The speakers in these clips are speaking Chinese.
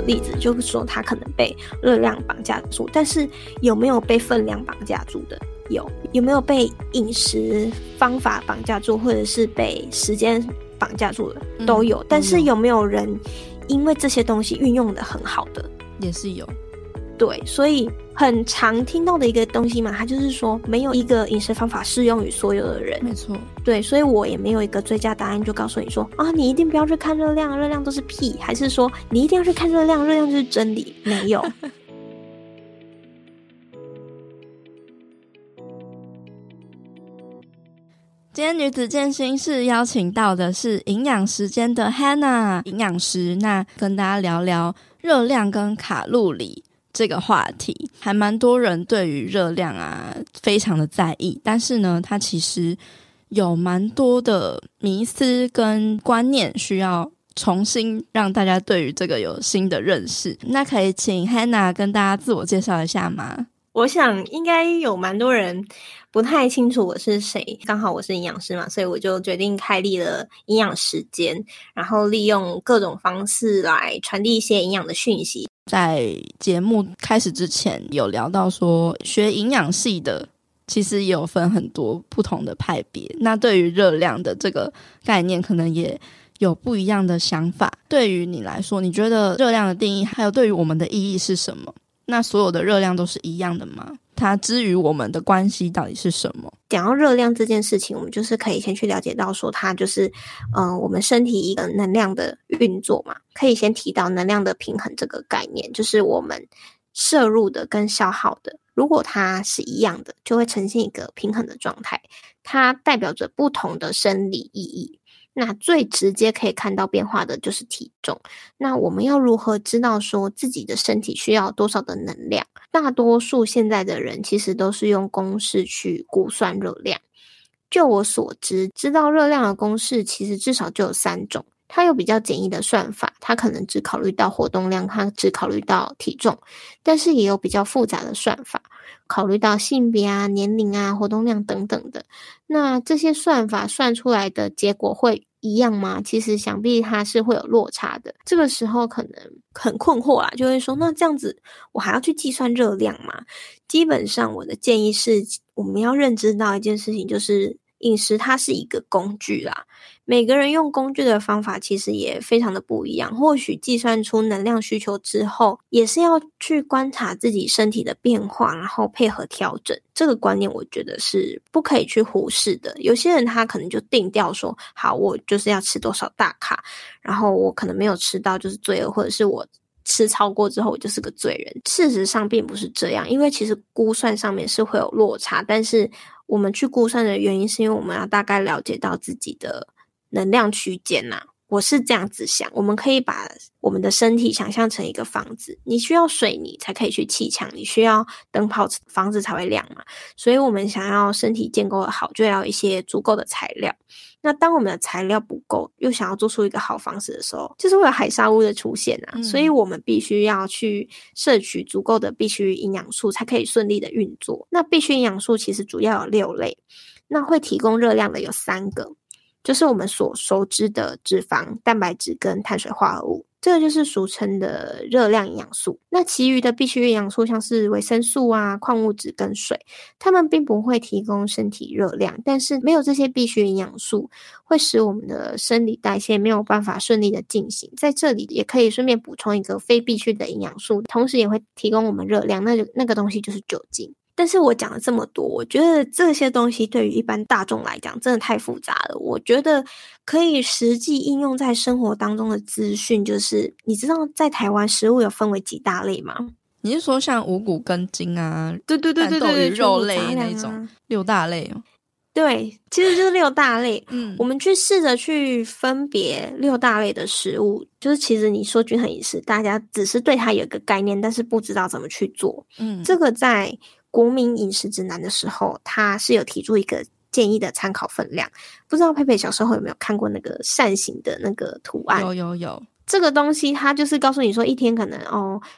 的例子，就是说他可能被热量绑架住，但是有没有被分量绑架住的？有没有被饮食方法绑架住，或者是被时间绑架住的？都有。但是有没有人因为这些东西运用的很好的？也是有。对，所以很常听到的一个东西嘛，它就是说没有一个饮食方法适用于所有的人。没错。对，所以我也没有一个最佳答案，就告诉你说啊，你一定不要去看热量，热量都是屁，还是说你一定要去看热量，热量就是真理。没有。今天女子健心室邀请到的是营养时间的 Hannah 营养师，那跟大家聊聊热量跟卡路里这个话题。还蛮多人对于热量啊非常的在意，但是呢它其实有蛮多的迷思跟观念需要重新让大家对于这个有新的认识。那可以请 Hannah 跟大家自我介绍一下吗？我想应该有蛮多人不太清楚我是谁，刚好我是营养师嘛，所以我就决定开立了营养时间，然后利用各种方式来传递一些营养的讯息。在节目开始之前有聊到说学营养系的其实也有分很多不同的派别，那对于热量的这个概念可能也有不一样的想法。对于你来说，你觉得热量的定义还有对于我们的意义是什么？那所有的热量都是一样的吗？它之于我们的关系到底是什么？讲到热量这件事情，我们就是可以先去了解到说它就是我们身体一个能量的运作嘛，可以先提到能量的平衡这个概念，就是我们摄入的跟消耗的如果它是一样的，就会呈现一个平衡的状态，它代表着不同的生理意义。那最直接可以看到变化的就是体重，那我们要如何知道说自己的身体需要多少的能量？大多数现在的人其实都是用公式去估算热量。就我所知，知道热量的公式其实至少就有3种，它有比较简易的算法，它可能只考虑到活动量，它只考虑到体重，但是也有比较复杂的算法，考虑到性别啊、年龄啊、活动量等等的。那这些算法算出来的结果会一样吗？其实想必它是会有落差的。这个时候可能很困惑啦，就会说那这样子我还要去计算热量吗？基本上我的建议是，我们要认知到一件事情，就是饮食它是一个工具啦，每个人用工具的方法其实也非常的不一样。或许计算出能量需求之后，也是要去观察自己身体的变化，然后配合调整。这个观念我觉得是不可以去忽视的。有些人他可能就定调说，好，我就是要吃多少大卡，然后我可能没有吃到就是罪恶，或者是我吃超过之后我就是个罪人。事实上并不是这样，因为其实估算上面是会有落差，但是我们去估算的原因是因为我们要大概了解到自己的能量区间啊，我是这样子想。我们可以把我们的身体想象成一个房子，你需要水泥才可以去砌墙，你需要灯泡房子才会亮嘛，所以我们想要身体建构的好，就要一些足够的材料。那当我们的材料不够，又想要做出一个好房子的时候，就是会有海砂屋的出现啊。所以我们必须要去摄取足够的必需营养素，才可以顺利的运作。那必需营养素其实主要有6类，那会提供热量的有3个，就是我们所熟知的脂肪、蛋白质跟碳水化合物，这个就是俗称的热量营养素。那其余的必需营养素像是维生素啊、矿物质跟水，它们并不会提供身体热量，但是没有这些必需营养素会使我们的生理代谢没有办法顺利的进行。在这里也可以顺便补充一个非必需的营养素，同时也会提供我们热量，那个东西就是酒精。但是我讲了这么多，我觉得这些东西对于一般大众来讲真的太复杂了。我觉得可以实际应用在生活当中的资讯，就是你知道在台湾食物有分为几大类吗？你是说像五谷根茎啊，对，豆鱼肉类那种、啊、6大类哦。对，其实就是6大类。我们去试着去分别6大类的食物，就是其实你说均衡饮食，大家只是对它有一个概念，但是不知道怎么去做。这个在国民饮食指南的时候，它是有提出一个建议的参考分量。不知道佩佩小时候有没有看过那个扇形的那个图案？有。这个东西它就是告诉你说，一天可能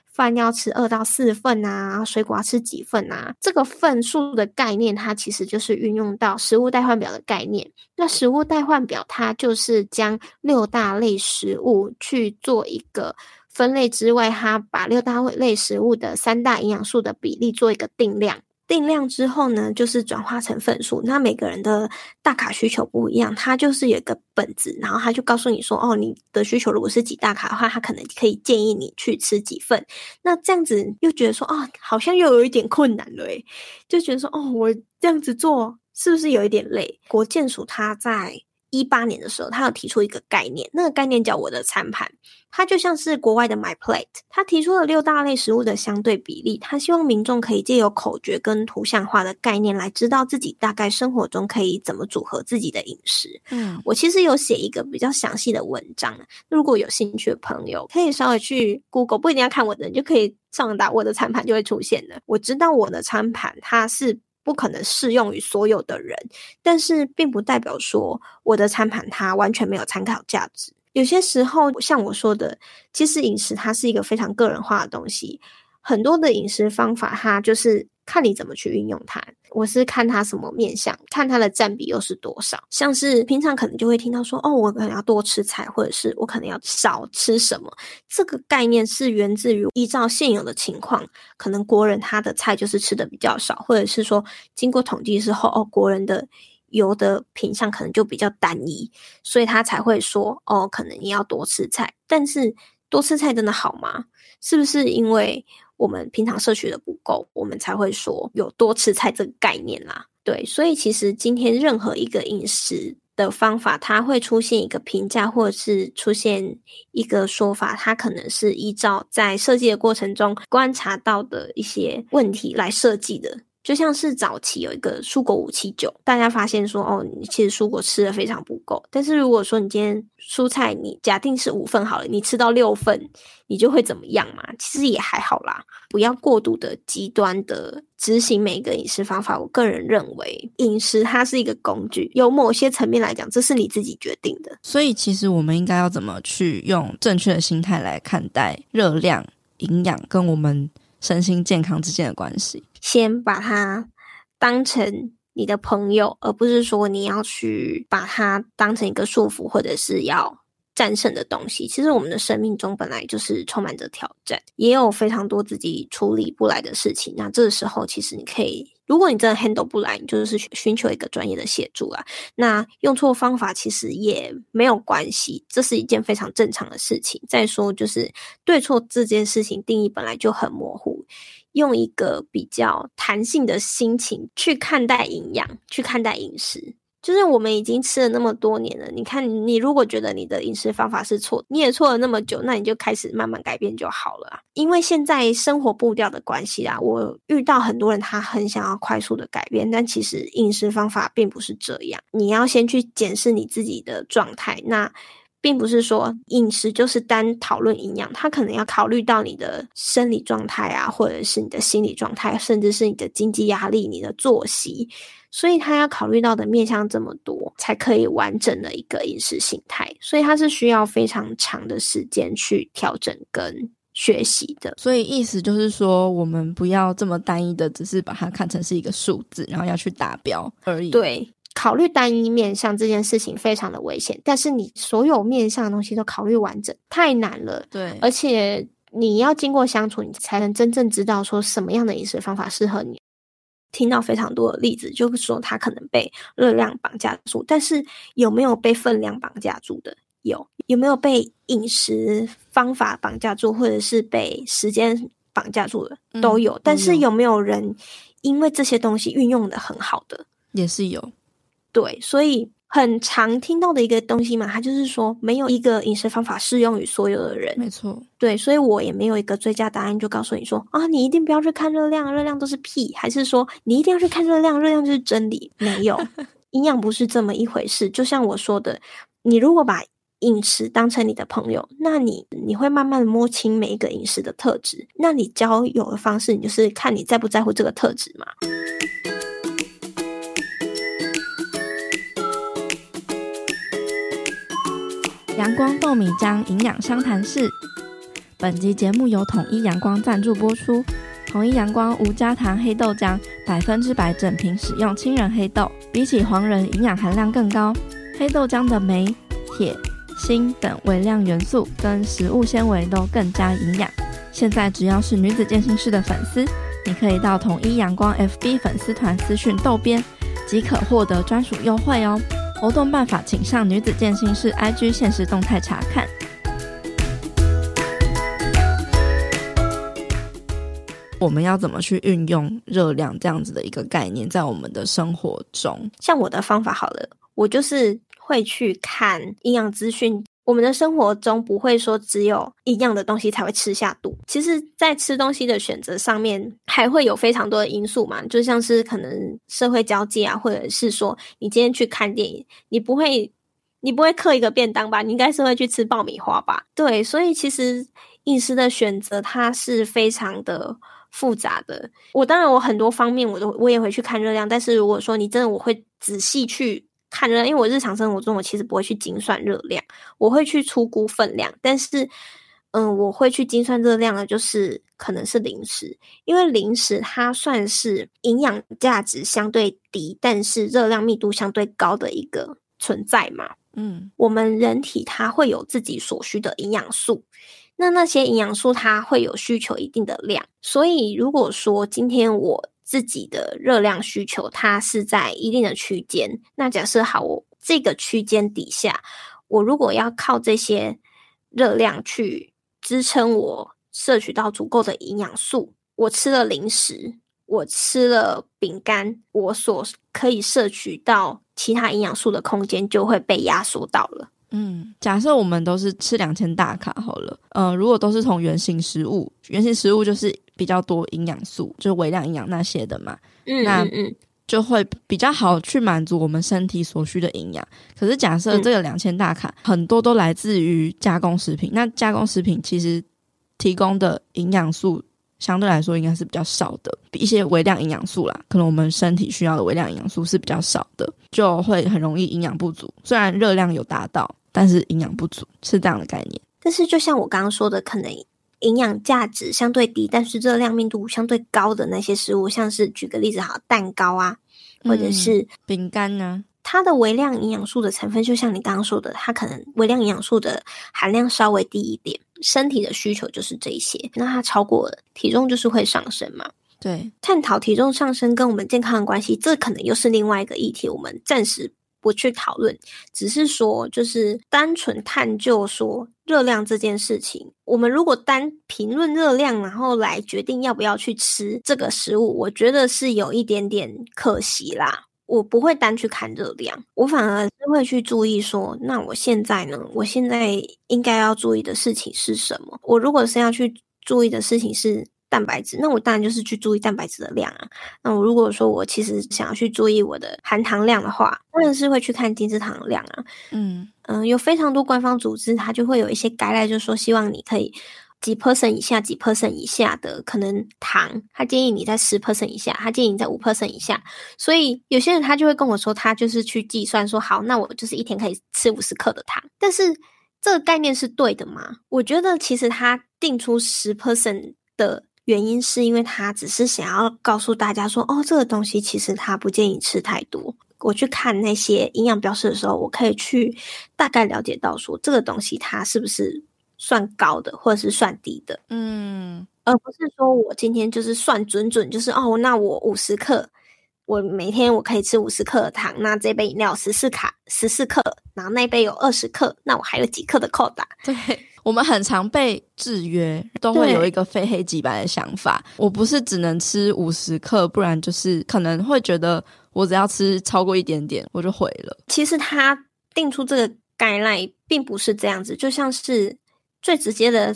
饭要吃2到4份啊，水果要吃几份啊。这个份数的概念，它其实就是运用到食物代换表的概念。那食物代换表它就是将6大类食物去做一个分类之外，它把六大类食物的三大营养素的比例做一个定量，定量之后呢就是转化成份数。那每个人的大卡需求不一样，它就是有一个本子，然后它就告诉你说哦，你的需求如果是几大卡的话，它可能可以建议你去吃几份。那这样子又觉得说哦，好像又有一点困难了耶，就觉得说哦，我这样子做是不是有一点累。国健署它在2018年的时候，他有提出一个概念，那个概念叫我的餐盘，它就像是国外的 MyPlate。 他提出了六大类食物的相对比例，他希望民众可以借由口诀跟图像化的概念来知道自己大概生活中可以怎么组合自己的饮食。我其实有写一个比较详细的文章，如果有兴趣的朋友可以稍微去 Google， 不一定要看我的，你就可以上网打我的餐盘就会出现了。我知道我的餐盘它是不可能适用于所有的人，但是并不代表说我的餐盘它完全没有参考价值。有些时候像我说的，其实饮食它是一个非常个人化的东西，很多的饮食方法它就是看你怎么去运用它，我是看它什么面向，看它的占比又是多少。像是平常可能就会听到说哦，我可能要多吃菜，或者是我可能要少吃什么，这个概念是源自于依照现有的情况，可能国人他的菜就是吃的比较少，或者是说经过统计之后哦，国人的油的品项可能就比较单一，所以他才会说哦，可能你要多吃菜。但是多吃菜真的好吗？是不是因为我们平常摄取的不够，我们才会说有多吃菜这个概念啦。对，所以其实今天任何一个饮食的方法，它会出现一个评价，或者是出现一个说法，它可能是依照在设计的过程中观察到的一些问题来设计的。就像是早期有一个蔬果579，大家发现说哦，你其实蔬果吃的非常不够，但是如果说你今天蔬菜你假定是5份好了，你吃到6份你就会怎么样嘛？其实也还好啦。不要过度的极端的执行每一个饮食方法，我个人认为饮食它是一个工具，有某些层面来讲这是你自己决定的。所以其实我们应该要怎么去用正确的心态来看待热量、营养跟我们身心健康之间的关系，先把它当成你的朋友，而不是说你要去把它当成一个束缚或者是要战胜的东西。其实我们的生命中本来就是充满着挑战，也有非常多自己处理不来的事情，那这时候其实你可以，如果你真的 handle 不来，你就是寻求一个专业的协助啦。那用错方法其实也没有关系，这是一件非常正常的事情。再说就是对错这件事情定义本来就很模糊，用一个比较弹性的心情去看待营养，去看待饮食。就是我们已经吃了那么多年了，你看你如果觉得你的饮食方法是错，你也错了那么久，那你就开始慢慢改变就好了。因为现在生活步调的关系啦，我遇到很多人他很想要快速的改变，但其实饮食方法并不是这样。你要先去检视你自己的状态，那并不是说饮食就是单讨论营养，它可能要考虑到你的生理状态啊，或者是你的心理状态，甚至是你的经济压力、你的作息，所以它要考虑到的面向这么多，才可以完整的一个饮食形态。所以它是需要非常长的时间去调整跟学习的。所以意思就是说，我们不要这么单一的只是把它看成是一个数字，然后要去达标而已。对，考虑单一面向这件事情非常的危险，但是你所有面向的东西都考虑完整太难了。对，而且你要经过相处，你才能真正知道说什么样的饮食方法适合你。听到非常多的例子，就是说它可能被热量绑架住，但是有没有被分量绑架住的？有没有被饮食方法绑架住，或者是被时间绑架住的？都有。但是有没有人因为这些东西运用的很好的？也是有。对，所以很常听到的一个东西嘛，它就是说没有一个饮食方法适用于所有的人。没错。对，所以我也没有一个最佳答案就告诉你说啊，你一定不要去看热量，热量都是屁，还是说你一定要去看热量，热量就是真理。没有，营养不是这么一回事。就像我说的，你如果把饮食当成你的朋友，那你会慢慢的摸清每一个饮食的特质，那你交友的方式，你就是看你在不在乎这个特质嘛。阳光豆米浆营养商谈室，本集节目由统一阳光赞助播出。统一阳光无加糖黑豆浆100%整瓶使用青仁黑豆，比起黄仁营养含量更高。黑豆浆的镁、铁、锌等微量元素跟食物纤维都更加营养。现在只要是女子健心室的粉丝，你可以到统一阳光 FB 粉丝团私讯豆编，即可获得专属优惠哦。活动办法请上女子健心室 IG 限时动态查看。我们要怎么去运用热量这样子的一个概念在我们的生活中？像我的方法好了，我就是会去看营养资讯。我们的生活中不会说只有一样的东西才会吃下肚，其实在吃东西的选择上面还会有非常多的因素嘛，就像是可能社会交际啊，或者是说你今天去看电影，你不会嗑一个便当吧，你应该是会去吃爆米花吧。对，所以其实饮食的选择它是非常的复杂的。我当然我很多方面我也会去看热量，但是如果说你真的我会仔细去看热量，因为我日常生活中我其实不会去精算热量，我会去粗估分量，但是我会去精算热量的就是可能是零食，因为零食它算是营养价值相对低但是热量密度相对高的一个存在嘛。我们人体它会有自己所需的营养素，那些营养素它会有需求一定的量，所以如果说今天我自己的热量需求它是在一定的区间，那假设好，我这个区间底下我如果要靠这些热量去支撑我摄取到足够的营养素，我吃了零食，我吃了饼干，我所可以摄取到其他营养素的空间就会被压缩到了。假设我们都是吃2000大卡好了，如果都是从原型食物就是比较多营养素，就是微量营养那些的嘛，那就会比较好去满足我们身体所需的营养。可是假设这个2000大卡很多都来自于加工食品，那加工食品其实提供的营养素相对来说应该是比较少的，一些微量营养素啦，可能我们身体需要的微量营养素是比较少的，就会很容易营养不足，虽然热量有达到但是营养不足，是这样的概念。但是就像我刚刚说的，可能营养价值相对低但是热量密度相对高的那些食物，像是举个例子好，蛋糕啊，或者是饼干啊，它的微量营养素的成分就像你刚刚说的，它可能微量营养素的含量稍微低一点，身体的需求就是这些，那它超过了体重就是会上升嘛。对，探讨体重上升跟我们健康的关系，这可能又是另外一个议题，我们暂时不去讨论，只是说就是单纯探究说热量这件事情，我们如果单评论热量然后来决定要不要去吃这个食物，我觉得是有一点点可惜啦。我不会单去看热量，我反而是会去注意说，那我现在呢，我现在应该要注意的事情是什么。我如果是要去注意的事情是蛋白质，那我当然就是去注意蛋白质的量啊。那我如果说我其实想要去注意我的含糖量的话，当然是会去看精制糖量啊。有非常多官方组织它就会有一些概念，就是说希望你可以几 % 以下几 % 以下的可能糖，它建议你在 10% 以下，它建议你在 5% 以下。所以有些人他就会跟我说，他就是去计算说，好，那我就是一天可以吃50克的糖。但是这个概念是对的吗？我觉得其实他定出 10% 的原因是因为他只是想要告诉大家说，哦，这个东西其实他不建议吃太多。我去看那些营养标示的时候，我可以去大概了解到说，这个东西它是不是算高的或者是算低的，而不是说我今天就是算准，就是哦，那我50克，我每天我可以吃50克的糖，那这杯饮料14克，然后那杯有20克，那我还有几克的扣打。对，我们很常被制约，都会有一个非黑即白的想法，我不是只能吃50克，不然就是可能会觉得我只要吃超过一点点我就毁了。其实他定出这个guideline并不是这样子，就像是最直接的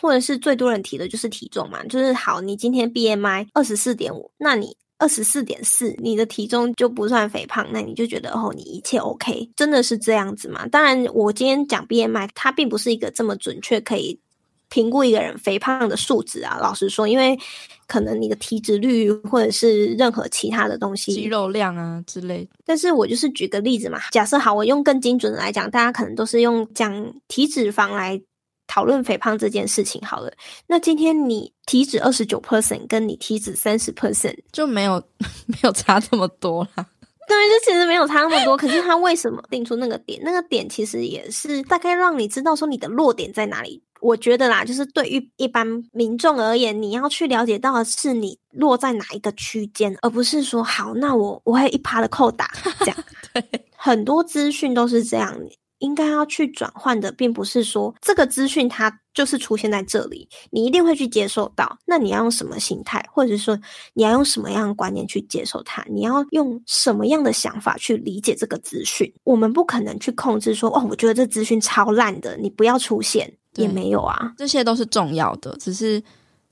或者是最多人提的就是体重嘛，就是好，你今天 BMI 24.5， 那你 24.4， 你的体重就不算肥胖，那你就觉得哦，你一切 OK， 真的是这样子吗？当然我今天讲 BMI 它并不是一个这么准确可以评估一个人肥胖的数值啊，老实说，因为可能你的体脂率或者是任何其他的东西，肌肉量啊之类的。但是我就是举个例子嘛，假设好，我用更精准的来讲，大家可能都是用讲体脂肪来讨论肥胖这件事情好了，那今天你体脂 29% 跟你体脂 30% 就没有差这么多啦。对，就其实没有差那么多。可是他为什么定出那个点？那个点其实也是大概让你知道说你的弱点在哪里。我觉得啦，就是对于一般民众而言，你要去了解到的是你落在哪一个区间，而不是说好，那我会一趴的扣打这样。对，很多资讯都是这样，应该要去转换的，并不是说这个资讯它就是出现在这里，你一定会去接受到。那你要用什么心态，或者说你要用什么样的观念去接受它？你要用什么样的想法去理解这个资讯？我们不可能去控制说，哦，我觉得这资讯超烂的，你不要出现，也没有啊。这些都是重要的，只是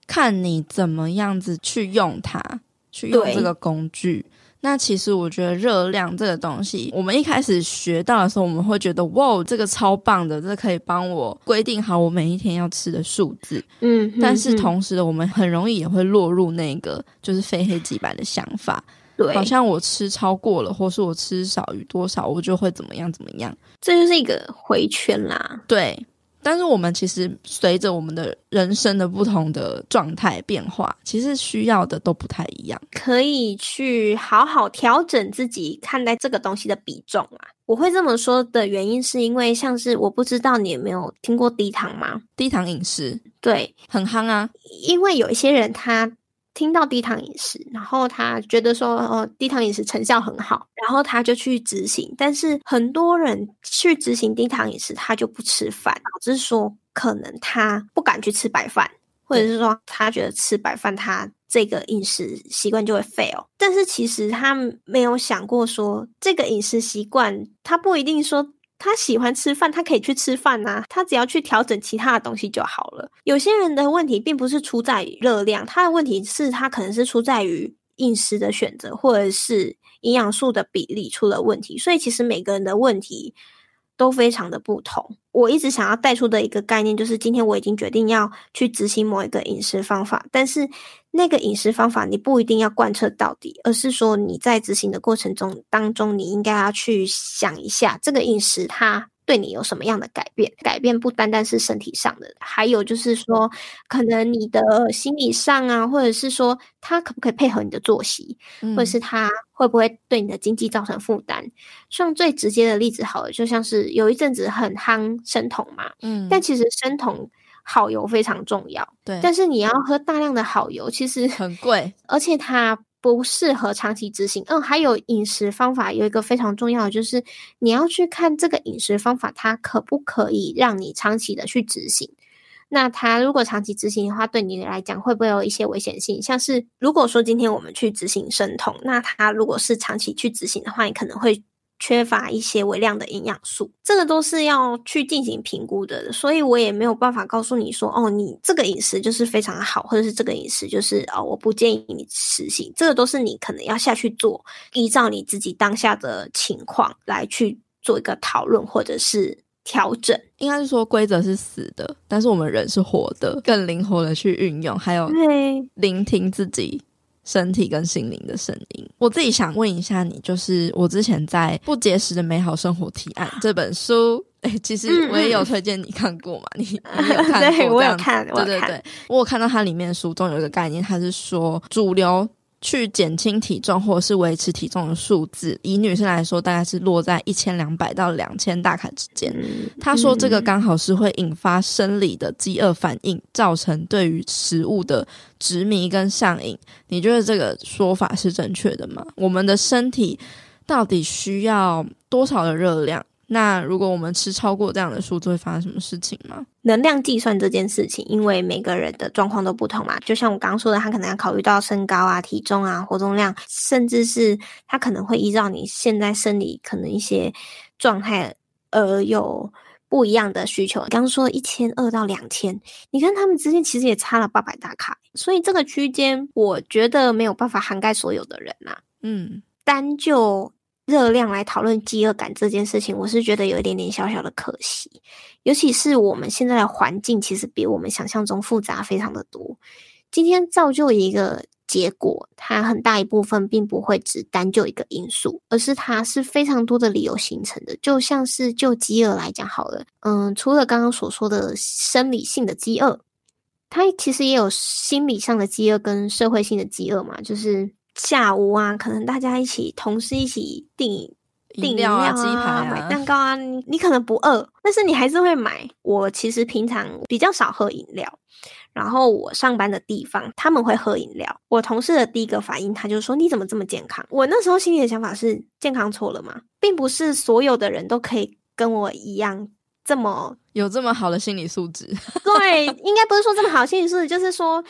看你怎么样子去用它，去用这个工具。那其实我觉得热量这个东西，我们一开始学到的时候，我们会觉得哇，这个超棒的，这可以帮我规定好我每一天要吃的数字。嗯，但是同时的，我们很容易也会落入那个就是非黑即白的想法。对，好像我吃超过了，或是我吃少于多少，我就会怎么样怎么样。这就是一个回圈啦。对。但是我们其实随着我们的人生的不同的状态变化，其实需要的都不太一样，可以去好好调整自己看待这个东西的比重啊。我会这么说的原因是因为，像是我不知道你有没有听过低糖吗？低糖饮食，对，很夯啊。因为有一些人他听到低糖饮食，然后他觉得说低糖饮食成效很好，然后他就去执行。但是很多人去执行低糖饮食，他就不吃饭，导致说可能他不敢去吃白饭，或者是说他觉得吃白饭他这个饮食习惯就会fail。但是其实他没有想过说这个饮食习惯，他不一定说他喜欢吃饭，他可以去吃饭啊，他只要去调整其他的东西就好了。有些人的问题并不是出在于热量，他的问题是他可能是出在于饮食的选择，或者是营养素的比例出了问题。所以其实每个人的问题都非常的不同。我一直想要带出的一个概念就是，今天我已经决定要去执行某一个饮食方法，但是那个饮食方法你不一定要贯彻到底，而是说你在执行的过程中当中，你应该要去想一下这个饮食它对你有什么样的改变。改变不单单是身体上的，还有就是说可能你的心理上啊，或者是说它可不可以配合你的作息，或者是它会不会对你的经济造成负担。像最直接的例子好了，就像是有一阵子很夯生酮嘛，但其实生酮好油非常重要，对，但是你要喝大量的好油其实很贵，而且它不适合长期执行。还有饮食方法有一个非常重要的，就是你要去看这个饮食方法它可不可以让你长期的去执行。那它如果长期执行的话，对你来讲会不会有一些危险性？像是如果说今天我们去执行生酮，那它如果是长期去执行的话，你可能会缺乏一些微量的营养素，这个都是要去进行评估的。所以我也没有办法告诉你说，哦，你这个饮食就是非常好，或者是这个饮食就是我不建议你实行。这个都是你可能要下去做，依照你自己当下的情况来去做一个讨论或者是调整。应该是说规则是死的，但是我们人是活的，更灵活的去运用，还有聆听自己身体跟心灵的声音。我自己想问一下你，就是我之前在《不节食的美好生活提案》这本书，其实我也有推荐你看过嘛，你有看过？对，我有看，对对对，我有看到它里面书中有一个概念，它是说主流去减轻体重或者是维持体重的数字，以女生来说大概是落在1200到2000大卡之间。她说这个刚好是会引发生理的饥饿反应，造成对于食物的执迷跟上瘾。你觉得这个说法是正确的吗？我们的身体到底需要多少的热量？那如果我们吃超过这样的数字会发生什么事情吗？能量计算这件事情，因为每个人的状况都不同嘛，就像我刚刚说的，他可能要考虑到身高啊、体重啊、活动量，甚至是他可能会依照你现在生理可能一些状态而有不一样的需求。刚刚说1200到2000，你看他们之间其实也差了800大卡，所以这个区间我觉得没有办法涵盖所有的人啊。单就热量来讨论饥饿感这件事情，我是觉得有一点点小小的可惜。尤其是我们现在的环境其实比我们想象中复杂非常的多，今天造就一个结果，它很大一部分并不会只单就一个因素，而是它是非常多的理由形成的。就像是就饥饿来讲好了，除了刚刚所说的生理性的饥饿，它其实也有心理上的饥饿跟社会性的饥饿嘛，就是下午啊，可能大家一起同事一起订饮料啊，鸡排啊，买蛋糕啊，你可能不饿，但是你还是会买。我其实平常比较少喝饮料，然后我上班的地方他们会喝饮料，我同事的第一个反应他就说你怎么这么健康。我那时候心里的想法是健康错了吗？并不是所有的人都可以跟我一样这么有这么好的心理素质。对，应该不是说这么好的心理素质，就是说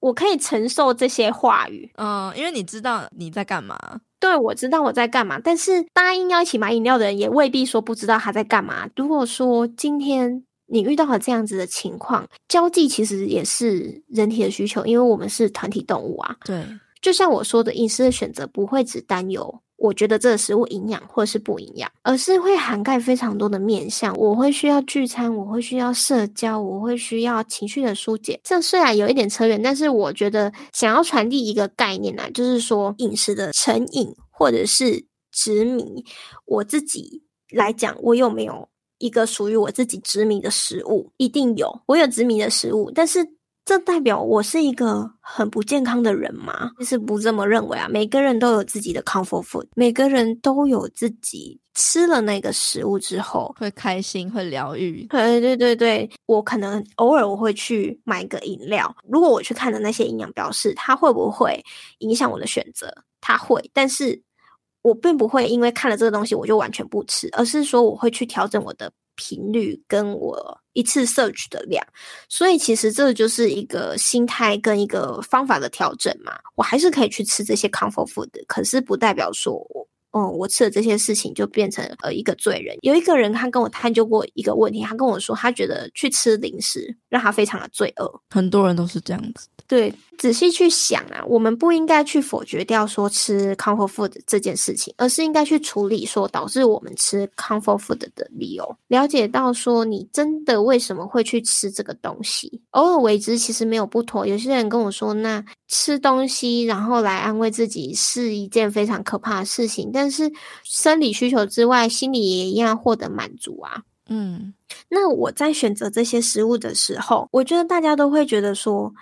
我可以承受这些话语。嗯，因为你知道你在干嘛。对，我知道我在干嘛，但是答应要一起买饮料的人也未必说不知道他在干嘛。如果说今天你遇到了这样子的情况，交际其实也是人体的需求，因为我们是团体动物啊。对，就像我说的，饮食的选择不会只担忧我觉得这个食物营养或是不营养，而是会涵盖非常多的面向。我会需要聚餐，我会需要社交，我会需要情绪的疏解。这虽然有一点扯远，但是我觉得想要传递一个概念啊，就是说饮食的成瘾或者是执迷，我自己来讲，我有没有一个属于我自己执迷的食物？一定有，我有执迷的食物，但是这代表我是一个很不健康的人吗？其实不这么认为啊，每个人都有自己的 comfort food， 每个人都有自己吃了那个食物之后会开心，会疗愈。对对对对，我可能偶尔我会去买个饮料，如果我去看的那些营养标示，它会不会影响我的选择？它会，但是我并不会因为看了这个东西我就完全不吃，而是说我会去调整我的频率跟我一次摄取的量。所以其实这就是一个心态跟一个方法的调整嘛。我还是可以去吃这些 comfort food， 可是不代表说我吃了这些事情就变成一个罪人。有一个人他跟我探究过一个问题，他跟我说他觉得去吃零食让他非常的罪恶。很多人都是这样子。对，仔细去想啊，我们不应该去否决掉说吃 comfort food 这件事情，而是应该去处理说导致我们吃 comfort food 的理由，了解到说你真的为什么会去吃这个东西。偶尔为之其实没有不妥。有些人跟我说那吃东西然后来安慰自己是一件非常可怕的事情，但是生理需求之外心理也一样获得满足啊。嗯，那我在选择这些食物的时候，我觉得大家都会觉得说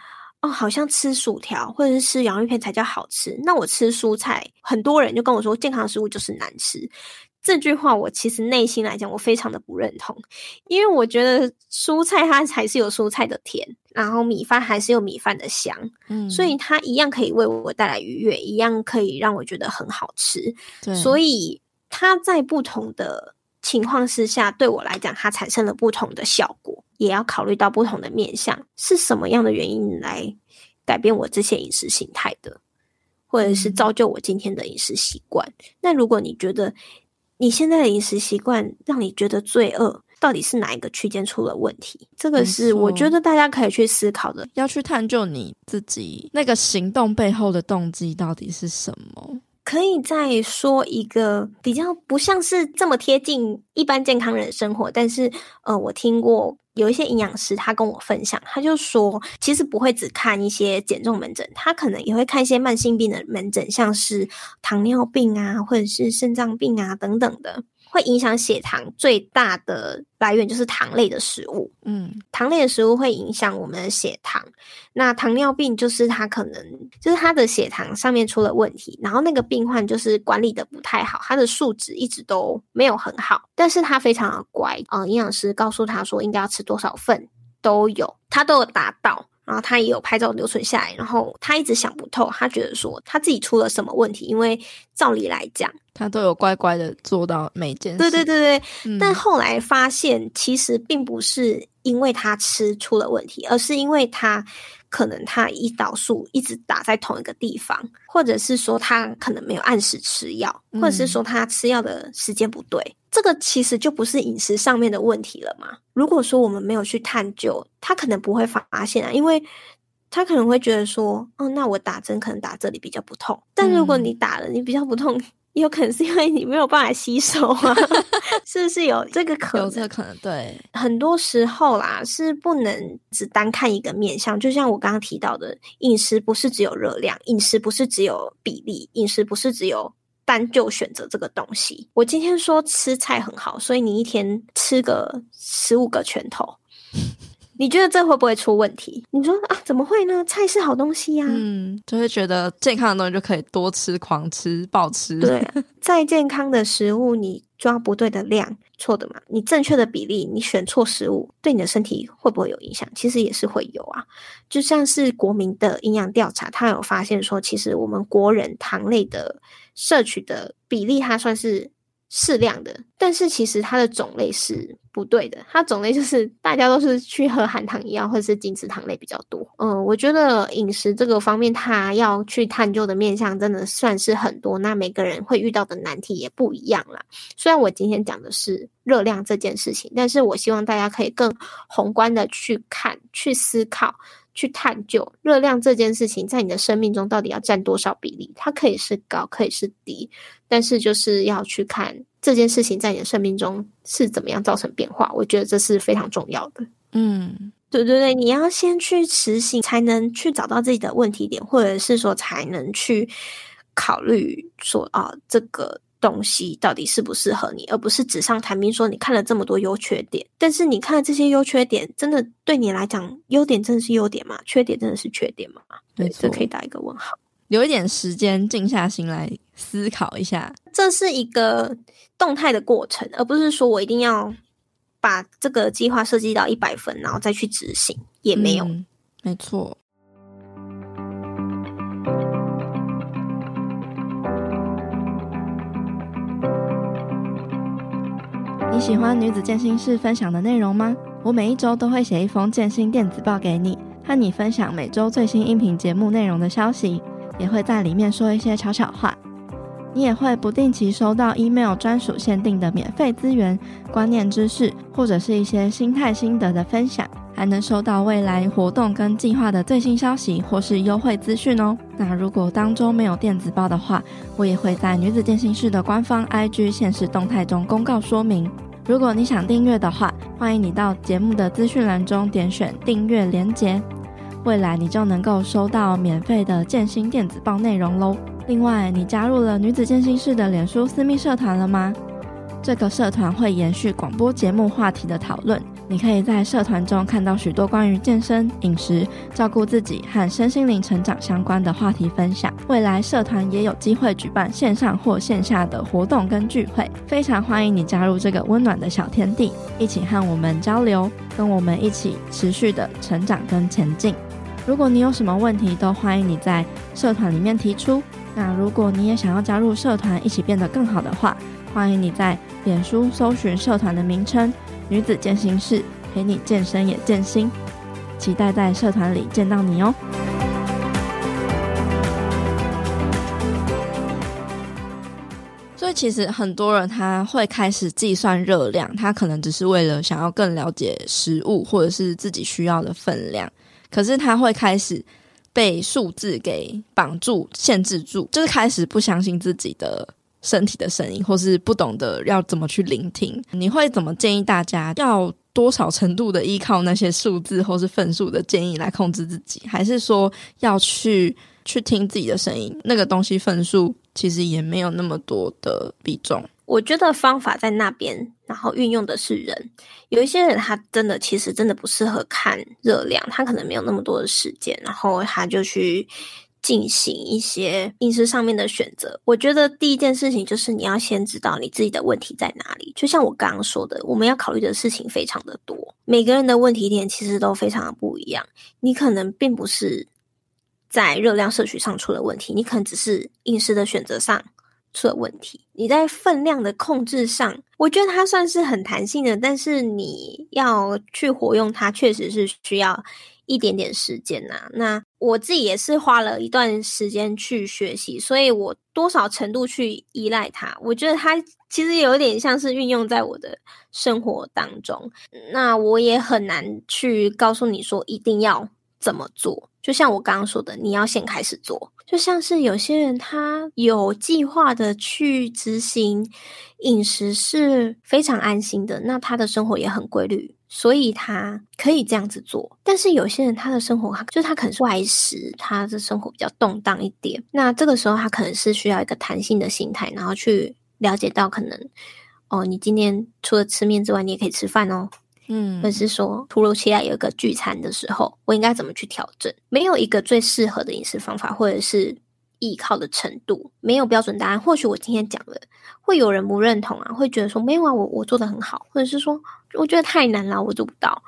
好像吃薯条或者是吃洋芋片才叫好吃，那我吃蔬菜，很多人就跟我说健康食物就是难吃。这句话我其实内心来讲我非常的不认同，因为我觉得蔬菜它还是有蔬菜的甜，然后米饭还是有米饭的香，所以它一样可以为我带来愉悦，一样可以让我觉得很好吃。所以它在不同的情况之下对我来讲它产生了不同的效果，也要考虑到不同的面向是什么样的原因来改变我这些饮食形态的，或者是造就我今天的饮食习惯。那如果你觉得你现在的饮食习惯让你觉得罪恶，到底是哪一个区间出了问题？这个是我觉得大家可以去思考的，要去探究你自己那个行动背后的动机到底是什么。可以再说一个比较不像是这么贴近一般健康人的生活，但是我听过有一些营养师他跟我分享，他就说其实不会只看一些减重门诊，他可能也会看一些慢性病的门诊，像是糖尿病啊或者是肾脏病啊等等的。会影响血糖最大的来源就是糖类的食物。糖类的食物会影响我们的血糖。那糖尿病就是它可能就是它的血糖上面出了问题，然后那个病患就是管理的不太好，它的数值一直都没有很好，但是它非常的乖，营养师告诉他说应该要吃多少份都有，他都有达到，然后他也有拍照留存下来，然后他一直想不透，他觉得说他自己出了什么问题，因为照理来讲他都有乖乖的做到每件事。对对对对，但后来发现其实并不是因为他吃出了问题，而是因为他可能他胰岛素一直打在同一个地方，或者是说他可能没有按时吃药，或者是说他吃药的时间不对。这个其实就不是饮食上面的问题了嘛。如果说我们没有去探究，他可能不会发现啊，因为他可能会觉得说那我打针可能打这里比较不痛，但如果你打了你比较不痛，有可能是因为你没有办法吸收啊是不是有这个可能？有这个可能。对，很多时候啦是不能只单看一个面向，就像我刚刚提到的，饮食不是只有热量，饮食不是只有比例，饮食不是只有单就选择这个东西。我今天说吃菜很好，所以你一天吃个15个拳头你觉得这会不会出问题？你说啊，怎么会呢？菜是好东西呀、啊。嗯，就会觉得健康的东西就可以多吃、狂吃、暴吃。对，再健康的食物，你抓不对的量，错的嘛。你正确的比例，你选错食物，对你的身体会不会有影响？其实也是会有啊。就像是国民的营养调查，他有发现说，其实我们国人糖类的摄取的比例，它算是适量的，但是其实它的种类是不对的，它种类就是大家都是去喝含糖饮料或是精制糖类比较多。我觉得饮食这个方面它要去探究的面向真的算是很多，那每个人会遇到的难题也不一样啦。虽然我今天讲的是热量这件事情，但是我希望大家可以更宏观的去看、去思考、去探究热量这件事情在你的生命中到底要占多少比例。它可以是高，可以是低，但是就是要去看这件事情在你的生命中是怎么样造成变化，我觉得这是非常重要的。嗯，对对对，你要先去实行才能去找到自己的问题点，或者是说才能去考虑说这个东西到底适不适合你，而不是纸上谈兵说你看了这么多优缺点，但是你看了这些优缺点真的对你来讲，优点真的是优点吗？缺点真的是缺点吗？对，这可以打一个问号。留一点时间静下心来思考一下，这是一个动态的过程，而不是说我一定要把这个计划设计到100分然后再去执行，也没有。没错。你喜欢女子健心室分享的内容吗？我每一周都会写一封健心电子报给你，和你分享每周最新音频节目内容的消息，也会在里面说一些悄悄话。你也会不定期收到 email 专属限定的免费资源、观念知识，或者是一些心态心得的分享，还能收到未来活动跟计划的最新消息或是优惠资讯哦。那如果当周没有电子报的话，我也会在女子健心室的官方 IG 限时动态中公告说明。如果你想订阅的话，欢迎你到节目的资讯栏中点选订阅连结，未来你就能够收到免费的健心电子报内容咯。另外，你加入了女子健心室的脸书私密社团了吗？这个社团会延续广播节目话题的讨论，你可以在社团中看到许多关于健身、饮食、照顾自己和身心灵成长相关的话题分享。未来社团也有机会举办线上或线下的活动跟聚会，非常欢迎你加入这个温暖的小天地，一起和我们交流，跟我们一起持续的成长跟前进。如果你有什么问题，都欢迎你在社团里面提出。那如果你也想要加入社团一起变得更好的话，欢迎你在脸书搜寻社团的名称女子健心室，陪你健身也健心，期待在社团里见到你哦。所以其实很多人他会开始计算热量，他可能只是为了想要更了解食物或者是自己需要的分量，可是他会开始被数字给绑住、限制住，就是开始不相信自己的身体的声音，或是不懂得要怎么去聆听。你会怎么建议大家要多少程度的依靠那些数字或是分数的建议来控制自己？还是说要去听自己的声音？那个东西分数其实也没有那么多的比重。我觉得方法在那边，然后运用的是人。有一些人他真的其实真的不适合看热量，他可能没有那么多的时间，然后他就去进行一些饮食上面的选择。我觉得第一件事情就是你要先知道你自己的问题在哪里。就像我刚刚说的，我们要考虑的事情非常的多，每个人的问题点其实都非常的不一样。你可能并不是在热量摄取上出了问题，你可能只是饮食的选择上出了问题。你在分量的控制上，我觉得它算是很弹性的，但是你要去活用它确实是需要一点点时间啊。那我自己也是花了一段时间去学习，所以我多少程度去依赖它，我觉得它其实有点像是运用在我的生活当中。那我也很难去告诉你说一定要怎么做，就像我刚刚说的，你要先开始做。就像是有些人他有计划的去执行饮食是非常安心的，那他的生活也很规律，所以他可以这样子做。但是有些人他的生活就是他可能是外食，他的生活比较动荡一点，那这个时候他可能是需要一个弹性的心态，然后去了解到可能你今天除了吃面之外你也可以吃饭哦，或者是说突如其来有一个聚餐的时候，我应该怎么去调整？没有一个最适合的饮食方法，或者是依靠的程度，没有标准答案。或许我今天讲了，会有人不认同啊，会觉得说没有啊，我做得很好，或者是说我觉得太难了，我做不到。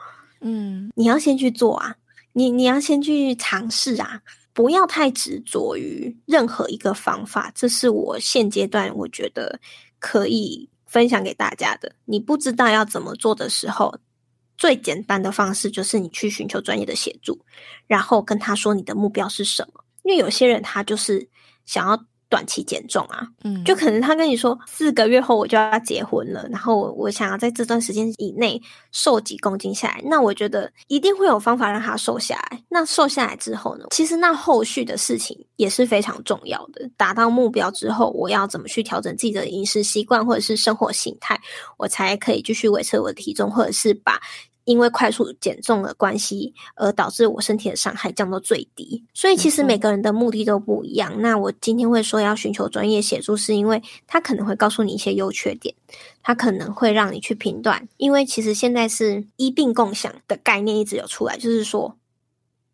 你要先去做啊，你要先去尝试啊，不要太执着于任何一个方法。这是我现阶段我觉得可以分享给大家的。你不知道要怎么做的时候，最简单的方式就是你去寻求专业的协助，然后跟他说你的目标是什么。因为有些人他就是想要短期减重啊，就可能他跟你说4个月后我就要结婚了，然后我想要在这段时间以内瘦几公斤下来，那我觉得一定会有方法让他瘦下来。那瘦下来之后呢，其实那后续的事情也是非常重要的。达到目标之后，我要怎么去调整自己的饮食习惯或者是生活形态，我才可以继续维持我的体重，或者是把因为快速减重的关系而导致我身体的伤害降到最低。所以其实每个人的目的都不一样，那我今天会说要寻求专业协助，是因为他可能会告诉你一些优缺点，他可能会让你去评断。因为其实现在是医病共享的概念一直有出来，就是说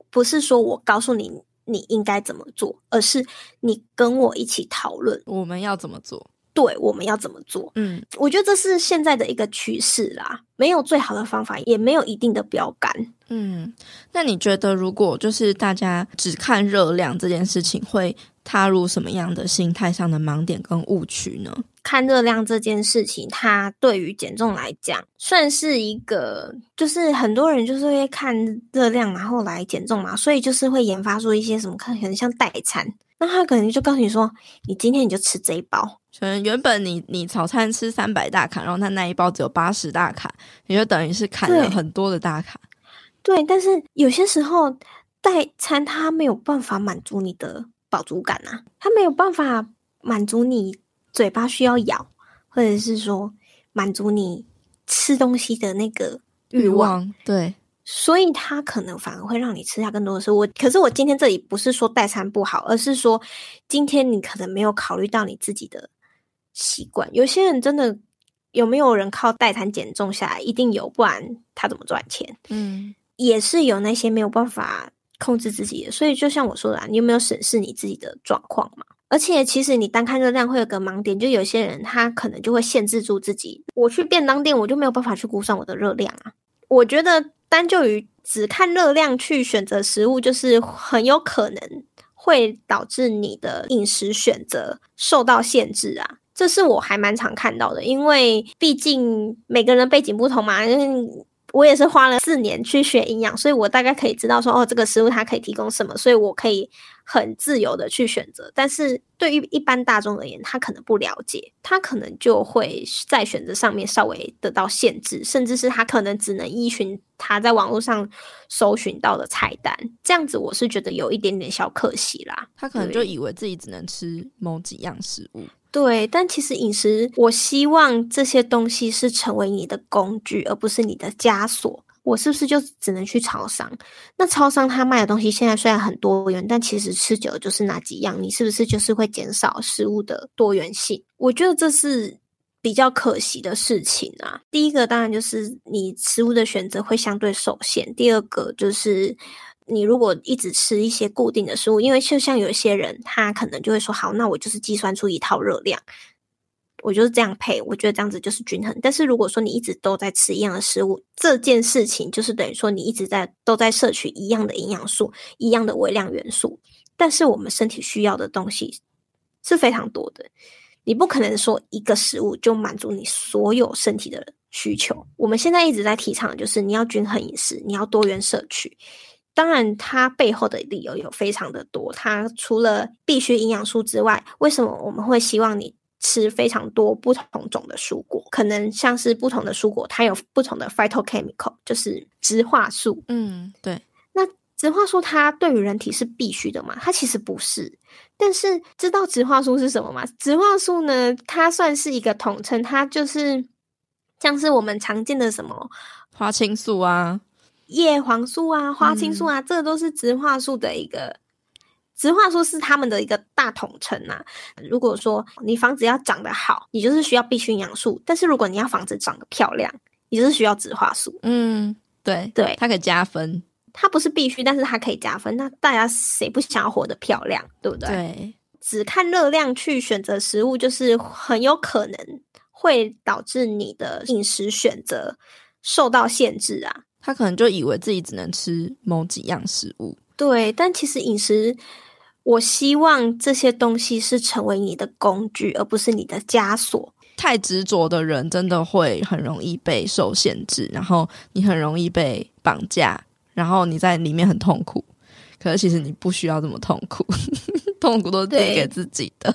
不是说我告诉你你应该怎么做，而是你跟我一起讨论我们要怎么做。对，我们要怎么做？我觉得这是现在的一个趋势啦，没有最好的方法，也没有一定的标杆。那你觉得如果就是大家只看热量这件事情，会踏入什么样的心态上的盲点跟误区呢？看热量这件事情，它对于减重来讲算是一个，就是很多人就是会看热量然后来减重嘛，所以就是会研发出一些什么可能像代餐，那他可能就告诉你说你今天你就吃这一包，可能原本你早餐吃300大卡，然后他那一包只有80大卡，你就等于是砍了很多的大卡。 对，但是有些时候代餐他没有办法满足你的饱足感啊，他没有办法满足你嘴巴需要咬，或者是说满足你吃东西的那个欲望。对，所以它可能反而会让你吃下更多的食物。可是我今天这里不是说代餐不好，而是说今天你可能没有考虑到你自己的习惯。有些人真的，有没有人靠代餐减重下来？一定有，不然他怎么赚钱？也是有那些没有办法控制自己的。所以就像我说的你有没有审视你自己的状况嘛？而且其实你单看热量会有个盲点，就有些人他可能就会限制住自己。我去便当店，我就没有办法去估算我的热量啊。我觉得单就于只看热量去选择食物，就是很有可能会导致你的饮食选择受到限制啊。这是我还蛮常看到的，因为毕竟每个人的背景不同嘛，我也是花了4年去学营养，所以我大概可以知道说这个食物它可以提供什么，所以我可以很自由的去选择。但是对于一般大众而言，他可能不了解，他可能就会在选择上面稍微得到限制，甚至是他可能只能依循他在网络上搜寻到的菜单。这样子我是觉得有一点点小可惜啦，他可能就以为自己只能吃某几样食物。对，但其实饮食，我希望这些东西是成为你的工具，而不是你的枷锁。我是不是就只能去超商？那超商他卖的东西现在虽然很多元，但其实吃久了就是哪几样，你是不是就是会减少食物的多元性？我觉得这是比较可惜的事情啊。第一个当然就是你食物的选择会相对受限，第二个就是你如果一直吃一些固定的食物，因为就像有些人他可能就会说好，那我就是计算出一套热量，我就是这样配，我觉得这样子就是均衡。但是如果说你一直都在吃一样的食物，这件事情就是等于说你一直都在摄取一样的营养素，一样的微量元素。但是我们身体需要的东西是非常多的，你不可能说一个食物就满足你所有身体的需求。我们现在一直在提倡就是你要均衡饮食，你要多元摄取。当然它背后的理由有非常的多，它除了必需营养素之外，为什么我们会希望你吃非常多不同种的蔬果？可能像是不同的蔬果它有不同的 phytochemical， 就是植化素。对，那植化素它对于人体是必须的嘛？它其实不是。但是知道植化素是什么吗？植化素呢，它算是一个统称，它就是像是我们常见的什么花青素啊、叶黄素啊、花青素啊，这都是植化素的一个，植化素是他们的一个大统称啊。如果说你房子要长得好，你就是需要必需营养素。但是如果你要房子长得漂亮，也是需要植化素。嗯，对对，它可以加分，它不是必须，但是它可以加分。那大家谁不想要活得漂亮，对不对？对，只看热量去选择食物，就是很有可能会导致你的饮食选择受到限制啊。他可能就以为自己只能吃某几样食物。对，但其实饮食，我希望这些东西是成为你的工具，而不是你的枷锁。太执着的人真的会很容易被受限制，然后你很容易被绑架，然后你在里面很痛苦。可是其实你不需要这么痛苦，痛苦都是自己给自己的。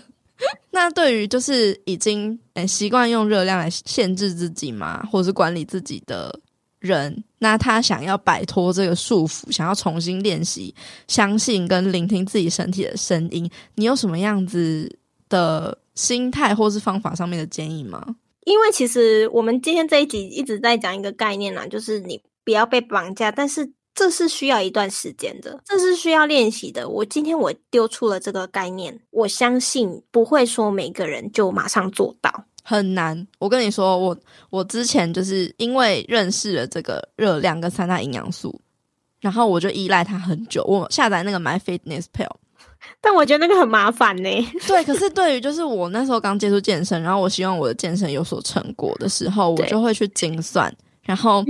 那对于就是已经习惯用热量来限制自己嘛，或是管理自己的人，那他想要摆脱这个束缚，想要重新练习相信跟聆听自己身体的声音，你有什么样子的心态或是方法上面的建议吗？因为其实我们今天这一集一直在讲一个概念啦，就是你不要被绑架，但是这是需要一段时间的，这是需要练习的。今天我丢出了这个概念，我相信不会说每个人就马上做到，很难。我跟你说，我之前就是因为认识了这个热量跟三大营养素，然后我就依赖它很久。我下载那个 My Fitness Pal， 但我觉得那个很麻烦欸。对，可是对于就是我那时候刚接触健身，然后我希望我的健身有所成果的时候，我就会去精算，然后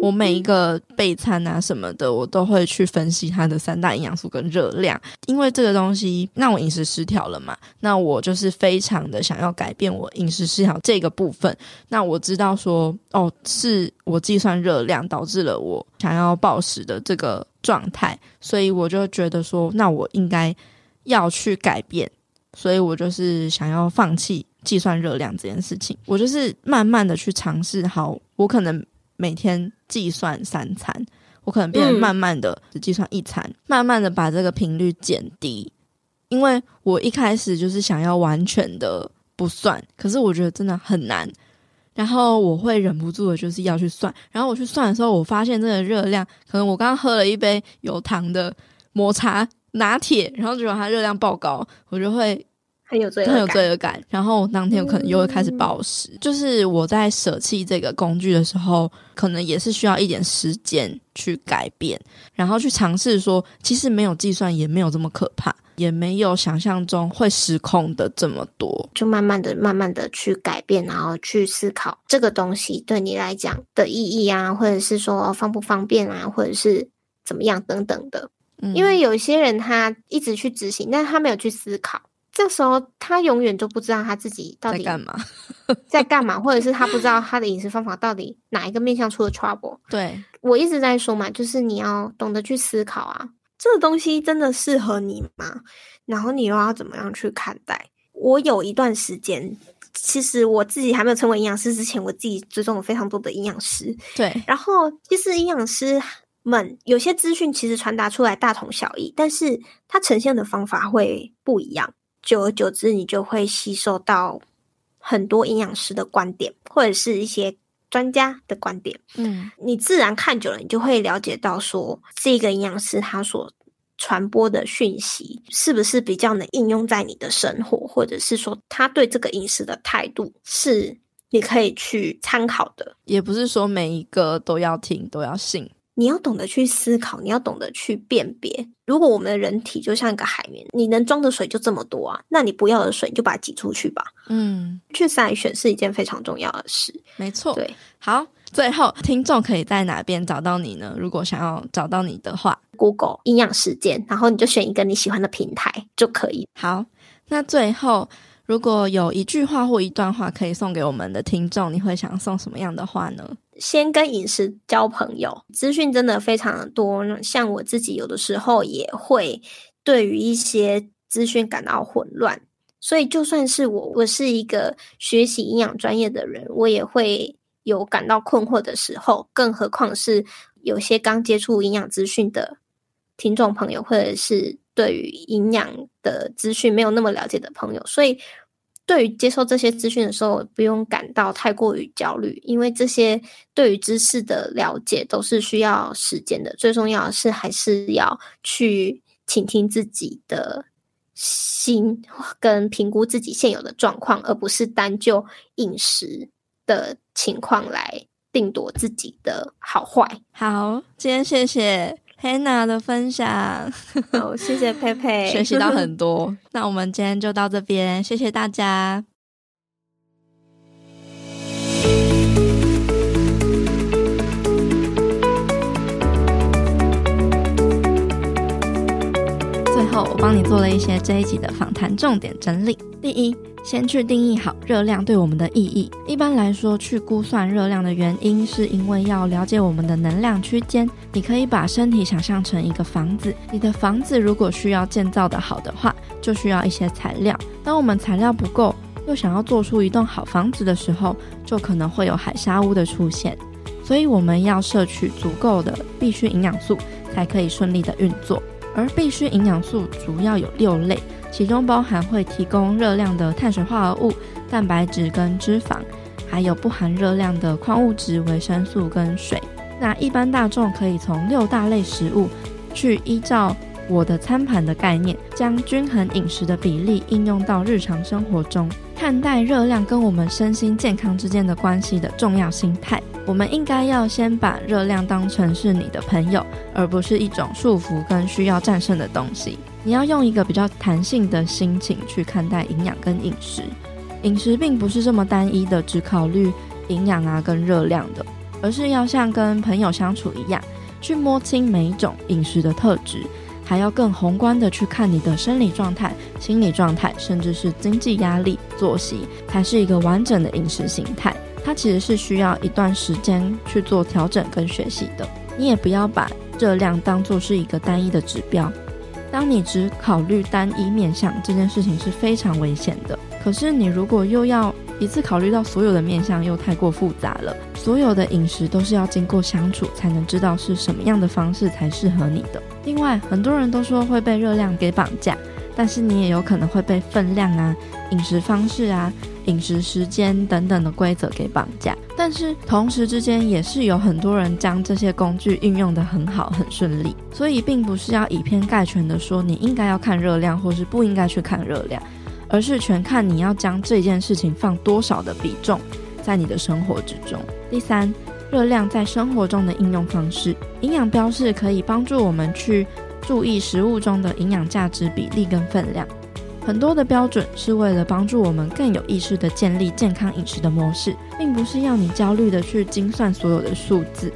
我每一个备餐啊什么的，我都会去分析它的三大营养素跟热量。因为这个东西让我饮食失调了嘛，那我就是非常的想要改变我饮食失调这个部分。那我知道说是我计算热量导致了我想要暴食的这个状态，所以我就觉得说那我应该要去改变，所以我就是想要放弃计算热量这件事情。我就是慢慢的去尝试，好，我可能每天计算三餐，我可能变得慢慢的只计算一餐，慢慢的把这个频率减低。因为我一开始就是想要完全的不算，可是我觉得真的很难，然后我会忍不住的就是要去算，然后我去算的时候我发现这个热量，可能我刚刚喝了一杯有糖的抹茶拿铁，然后结果它热量爆高，我就会很有罪恶感，然后当天我可能又会开始暴食。就是我在舍弃这个工具的时候，可能也是需要一点时间去改变，然后去尝试说其实没有计算也没有这么可怕，也没有想象中会失控的这么多。就慢慢的去改变，然后去思考这个东西对你来讲的意义啊，或者是说方不方便啊，或者是怎么样等等的。因为有些人他一直去执行，但他没有去思考，这时候他永远就不知道他自己到底在干嘛或者是他不知道他的饮食方法到底哪一个面向出了 trouble。 对，我一直在说嘛，就是你要懂得去思考啊，这个东西真的适合你吗？然后你又要怎么样去看待。我有一段时间，其实我自己还没有成为营养师之前，我自己追踪了非常多的营养师。对，然后其实营养师们有些资讯其实传达出来大同小异，但是它呈现的方法会不一样，久而久之你就会吸收到很多营养师的观点或者是一些专家的观点。你自然看久了，你就会了解到说这个营养师他所传播的讯息是不是比较能应用在你的生活，或者是说他对这个饮食的态度是你可以去参考的。也不是说每一个都要听都要信，你要懂得去思考，你要懂得去辨别。如果我们的人体就像一个海绵，你能装的水就这么多啊，那你不要的水你就把它挤出去吧。去筛选是一件非常重要的事。没错，对。好，最后听众可以在哪边找到你呢？如果想要找到你的话， Google 营养时间，然后你就选一个你喜欢的平台就可以。好，那最后如果有一句话或一段话可以送给我们的听众，你会想送什么样的话呢？先跟饮食交朋友，资讯真的非常的多，像我自己有的时候也会对于一些资讯感到混乱，所以就算是我是一个学习营养专业的人，我也会有感到困惑的时候，更何况是有些刚接触营养资讯的听众朋友，或者是对于营养的资讯没有那么了解的朋友。所以对于接受这些资讯的时候，不用感到太过于焦虑，因为这些对于知识的了解都是需要时间的。最重要的是还是要去倾听自己的心，跟评估自己现有的状况，而不是单就饮食的情况来定夺自己的好坏。好，今天谢谢 Hannah 的分享。好，谢谢佩佩，学习到很多。那我们今天就到这边，谢谢大家。我帮你做了一些这一集的访谈重点整理。第一，先去定义好热量对我们的意义。一般来说，去估算热量的原因是因为要了解我们的能量区间。你可以把身体想象成一个房子，你的房子如果需要建造的好的话，就需要一些材料。当我们材料不够，又想要做出一栋好房子的时候，就可能会有海砂屋的出现。所以我们要摄取足够的必需营养素，才可以顺利的运作。而必需营养素主要有6类，其中包含会提供热量的碳水化合物、蛋白质跟脂肪，还有不含热量的矿物质、维生素跟水。那一般大众可以从6大类食物去依照我的餐盘的概念，将均衡饮食的比例应用到日常生活中，看待热量跟我们身心健康之间的关系的重要心态。我们应该要先把热量当成是你的朋友，而不是一种束缚跟需要战胜的东西。你要用一个比较弹性的心情去看待营养跟饮食。饮食并不是这么单一的只考虑营养跟热量的，而是要像跟朋友相处一样，去摸清每一种饮食的特质，还要更宏观的去看你的生理状态、心理状态，甚至是经济压力、作息，才是一个完整的饮食形态。它其实是需要一段时间去做调整跟学习的。你也不要把热量当作是一个单一的指标，当你只考虑单一面向，这件事情是非常危险的。可是你如果又要一次考虑到所有的面向，又太过复杂了。所有的饮食都是要经过相处才能知道是什么样的方式才适合你的。另外，很多人都说会被热量给绑架，但是你也有可能会被分量饮食方式饮食时间等等的规则给绑架。但是同时之间也是有很多人将这些工具运用得很好很顺利，所以并不是要以偏概全的说你应该要看热量或是不应该去看热量，而是全看你要将这件事情放多少的比重在你的生活之中。第三，热量在生活中的应用方式。营养标示可以帮助我们去注意食物中的营养价值比例跟分量。很多的标准是为了帮助我们更有意识地建立健康饮食的模式，并不是要你焦虑地去精算所有的数字，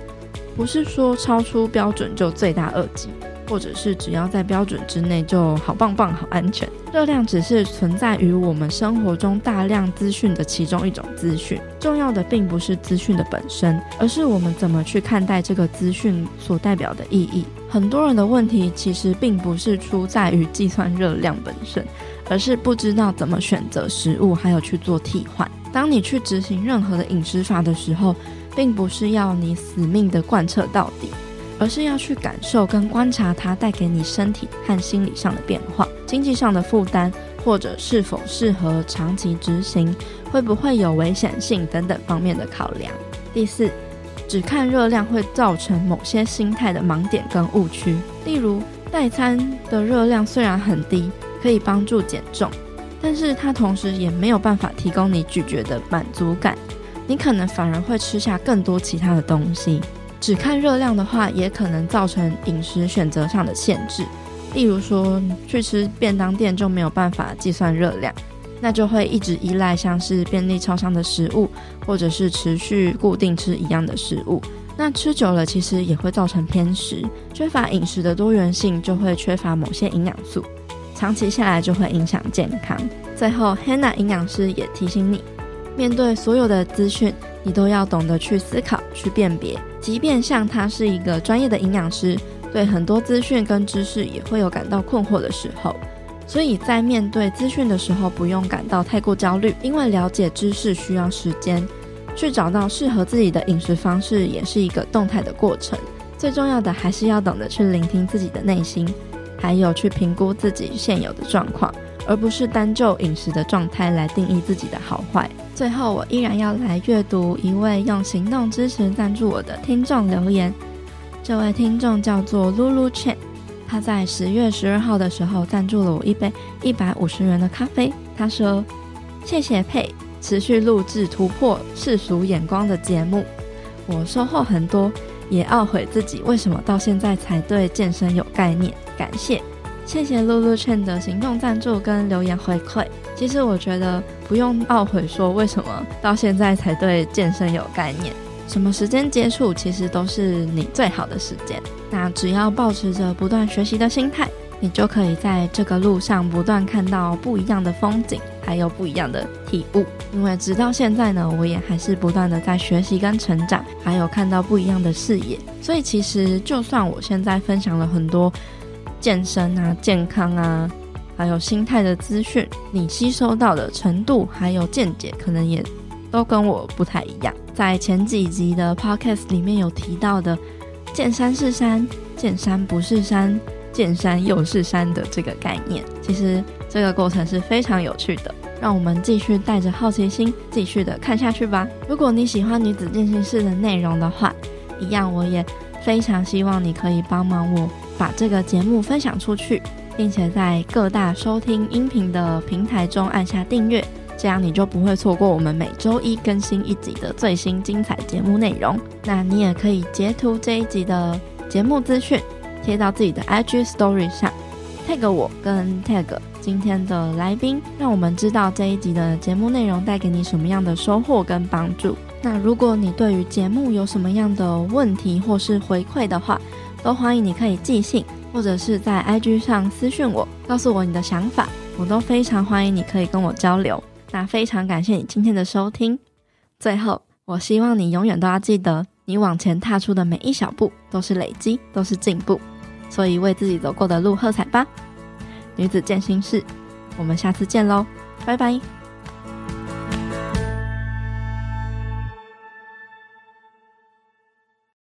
不是说超出标准就罪大恶极，或者是只要在标准之内就好棒棒好安全。热量只是存在于我们生活中大量资讯的其中一种资讯，重要的并不是资讯的本身，而是我们怎么去看待这个资讯所代表的意义。很多人的问题其实并不是出在于计算热量本身，而是不知道怎么选择食物还有去做替换。当你去执行任何的饮食法的时候，并不是要你死命的贯彻到底，而是要去感受跟观察它带给你身体和心理上的变化，经济上的负担，或者是否适合长期执行，会不会有危险性等等方面的考量。第四，只看热量会造成某些心态的盲点跟误区。例如，代餐的热量虽然很低，可以帮助减重，但是它同时也没有办法提供你咀嚼的满足感，你可能反而会吃下更多其他的东西。只看热量的话，也可能造成饮食选择上的限制，例如说去吃便当店就没有办法计算热量，那就会一直依赖像是便利超商的食物，或者是持续固定吃一样的食物，那吃久了其实也会造成偏食，缺乏饮食的多元性就会缺乏某些营养素，长期下来就会影响健康。最后 Hannah 营养师也提醒你，面对所有的资讯，你都要懂得去思考去辨别，即便像他是一个专业的营养师，对很多资讯跟知识也会有感到困惑的时候，所以在面对资讯的时候不用感到太过焦虑，因为了解知识需要时间，去找到适合自己的饮食方式也是一个动态的过程。最重要的还是要懂得去聆听自己的内心，还有去评估自己现有的状况，而不是单就饮食的状态来定义自己的好坏。最后，我依然要来阅读一位用行动支持赞助我的听众留言。这位听众叫做 Lulu Chen， 他在10月12号的时候赞助了我一杯150元的咖啡。他说：“谢谢佩，持续录制突破世俗眼光的节目，我收获很多，也懊悔自己为什么到现在才对健身有概念。感谢，谢谢露露劝的行动赞助跟留言回馈。其实我觉得不用懊悔说为什么到现在才对健身有概念，什么时间接触其实都是你最好的时间。那只要保持着不断学习的心态，你就可以在这个路上不断看到不一样的风景，还有不一样的体悟。因为直到现在呢，我也还是不断的在学习跟成长，还有看到不一样的视野。所以其实就算我现在分享了很多健身啊、健康啊，还有心态的资讯，你吸收到的程度还有见解可能也都跟我不太一样。在前几集的 podcast 里面有提到的见山是山，见山不是山，见山又是山的这个概念，其实这个过程是非常有趣的，让我们继续带着好奇心继续的看下去吧。如果你喜欢女子进行式的内容的话，一样我也非常希望你可以帮忙我把这个节目分享出去，并且在各大收听音频的平台中按下订阅，这样你就不会错过我们每周一更新一集的最新精彩节目内容。那你也可以截图这一集的节目资讯贴到自己的 IG Story 上 tag 我跟 tag 今天的来宾，让我们知道这一集的节目内容带给你什么样的收获跟帮助。那如果你对于节目有什么样的问题或是回馈的话，都欢迎你可以寄信或者是在 IG 上私讯我，告诉我你的想法，我都非常欢迎你可以跟我交流。那非常感谢你今天的收听。最后我希望你永远都要记得，你往前踏出的每一小步都是累积，都是进步，所以为自己走过的路喝彩吧。女子健心室，我们下次见咯，拜拜。